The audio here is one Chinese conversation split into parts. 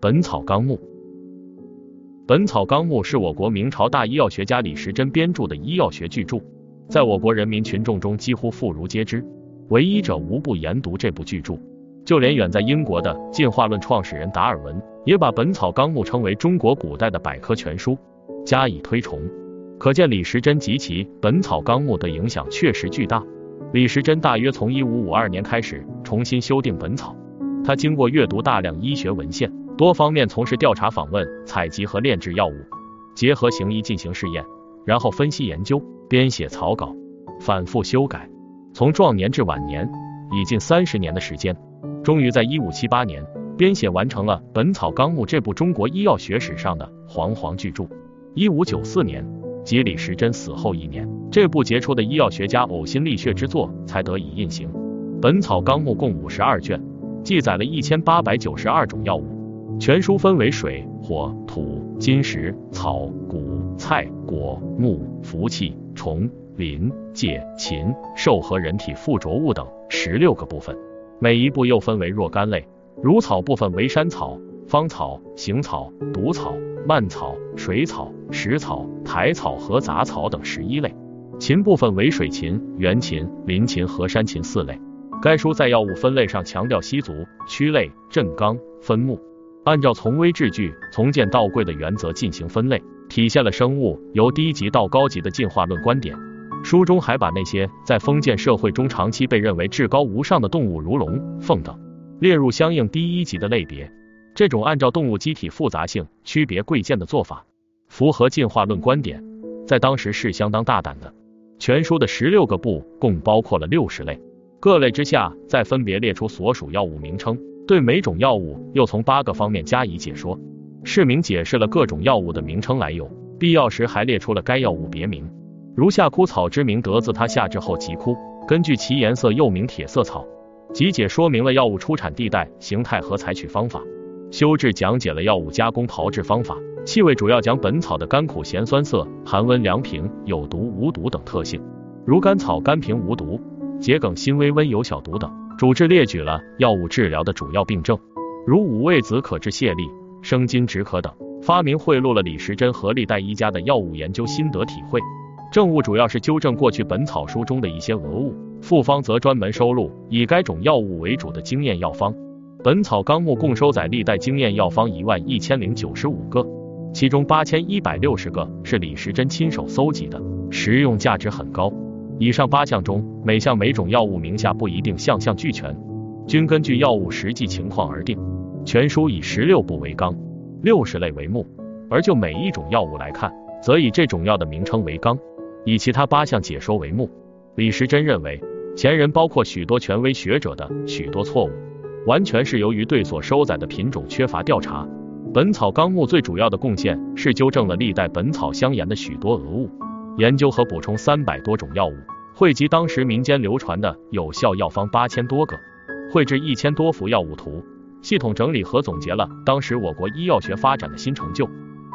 本草纲目》。《本草纲目》是我国明朝大医药学家李时珍编著的医药学巨著，在我国人民群众中几乎妇孺皆知，为医者无不研读这部巨著。就连远在英国的进化论创始人达尔文，也把《本草纲目》称为中国古代的百科全书，加以推崇。可见李时珍及其《本草纲目》的影响确实巨大。李时珍大约从1552年开始重新修订《本草》，他经过阅读大量医学文献，多方面从事调查访问、采集和炼制药物，结合行医进行试验，然后分析研究，编写草稿，反复修改。从壮年至晚年，已近30年的时间，终于在1578年编写完成了《本草纲目》这部中国医药学史上的煌煌巨著。1594年，即李时珍死后1年，这部杰出的医药学家呕心沥血之作才得以印行。《本草纲目》共52卷，记载了1892种药物。全书分为水、火、土、金石、草、谷、菜、果、木、福气、虫、林、介、禽、兽和人体附着物等16个部分，每一部又分为若干类，如草部分为山草、芳草、行草、毒草、蔓草、水草、食草、苔草和杂草等11类，禽部分为水禽、原禽、林禽和山禽4类。该书在药物分类上强调吸族、区类、镇纲、分目，按照从微至巨、从简到贵的原则进行分类，体现了生物由低级到高级的进化论观点。书中还把那些在封建社会中长期被认为至高无上的动物，如龙、凤等，列入相应低一级的类别。这种按照动物机体复杂性区别贵贱的做法，符合进化论观点，在当时是相当大胆的。全书的16个部共包括了60类，各类之下再分别列出所属药物名称，对每种药物又从8个方面加以解说，释明解释了各种药物的名称来由，必要时还列出了该药物别名，如夏枯草之名得自它夏至后即枯，根据其颜色又名铁色草，集解说明了药物出产地带、形态和采取方法，修制讲解了药物加工、炮制方法、气味，主要讲本草的甘苦咸酸涩、寒温凉平、有毒无毒等特性，如甘草甘平无毒，桔梗辛微温有小毒等。主治列举了药物治疗的主要病症，如五味子可治泻痢、生津止渴等。发明汇录了李时珍和历代医家的药物研究心得体会。正务主要是纠正过去本草书中的一些讹误，复方则专门收录以该种药物为主的经验药方。本草纲目共收载历代经验药方11095个，其中8160个是李时珍亲手搜集的，实用价值很高。以上8项中，每种药物名下不一定项俱全，均根据药物实际情况而定。全书以16部为纲，60类为目，而就每一种药物来看，则以这种药的名称为纲，以其他8项解说为目。李时珍认为，前人包括许多权威学者的许多错误，完全是由于对所收载的品种缺乏调查。本草纲目最主要的贡献是纠正了历代本草相沿的许多讹误，研究和补充300多种药物，汇集当时民间流传的有效药方8000多个，绘制1000多幅药物图，系统整理和总结了当时我国医药学发展的新成就。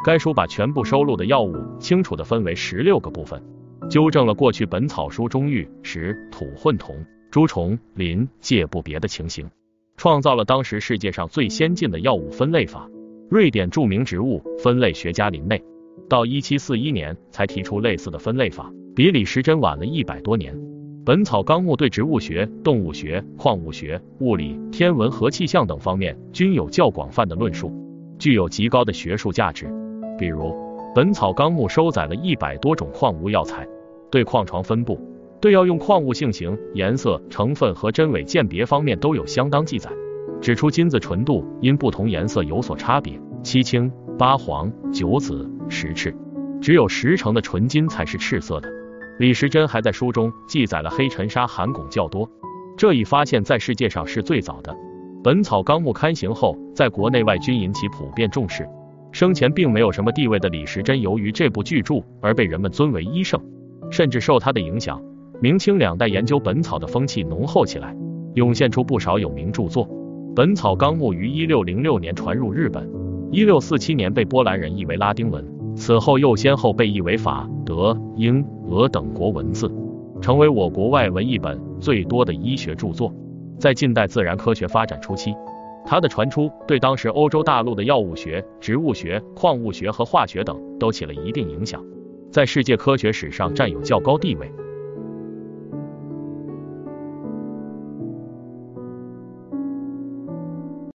该书把全部收录的药物清楚地分为16个部分，纠正了过去本草书中玉、石、土混同、诸虫、林、介不别的情形，创造了当时世界上最先进的药物分类法。瑞典著名植物分类学家林内到1741年才提出类似的分类法，比李时珍晚了100多年。本草纲目对植物学、动物学、矿物学、物理、天文和气象等方面均有较广泛的论述，具有极高的学术价值。比如，本草纲目收载了100多种矿物药材，对矿床分布、对药用矿物性型、颜色、成分和真伪鉴别方面都有相当记载，指出金子纯度因不同颜色有所差别，7青、8黄、9紫、10赤，只有10成的纯金才是赤色的。李时珍还在书中记载了黑沉沙含汞较多，这一发现在世界上是最早的。本草纲目刊行后，在国内外均引起普遍重视，生前并没有什么地位的李时珍，由于这部巨著而被人们尊为医圣，甚至受他的影响，明清2代研究本草的风气浓厚起来，涌现出不少有名著作。本草纲目于1606年传入日本，1647年被波兰人译为拉丁文，此后又先后被译为法、德、英、俄等国文字，成为我国外文译本最多的医学著作。在近代自然科学发展初期，他的传出对当时欧洲大陆的药物学、植物学、矿物学和化学等都起了一定影响，在世界科学史上占有较高地位。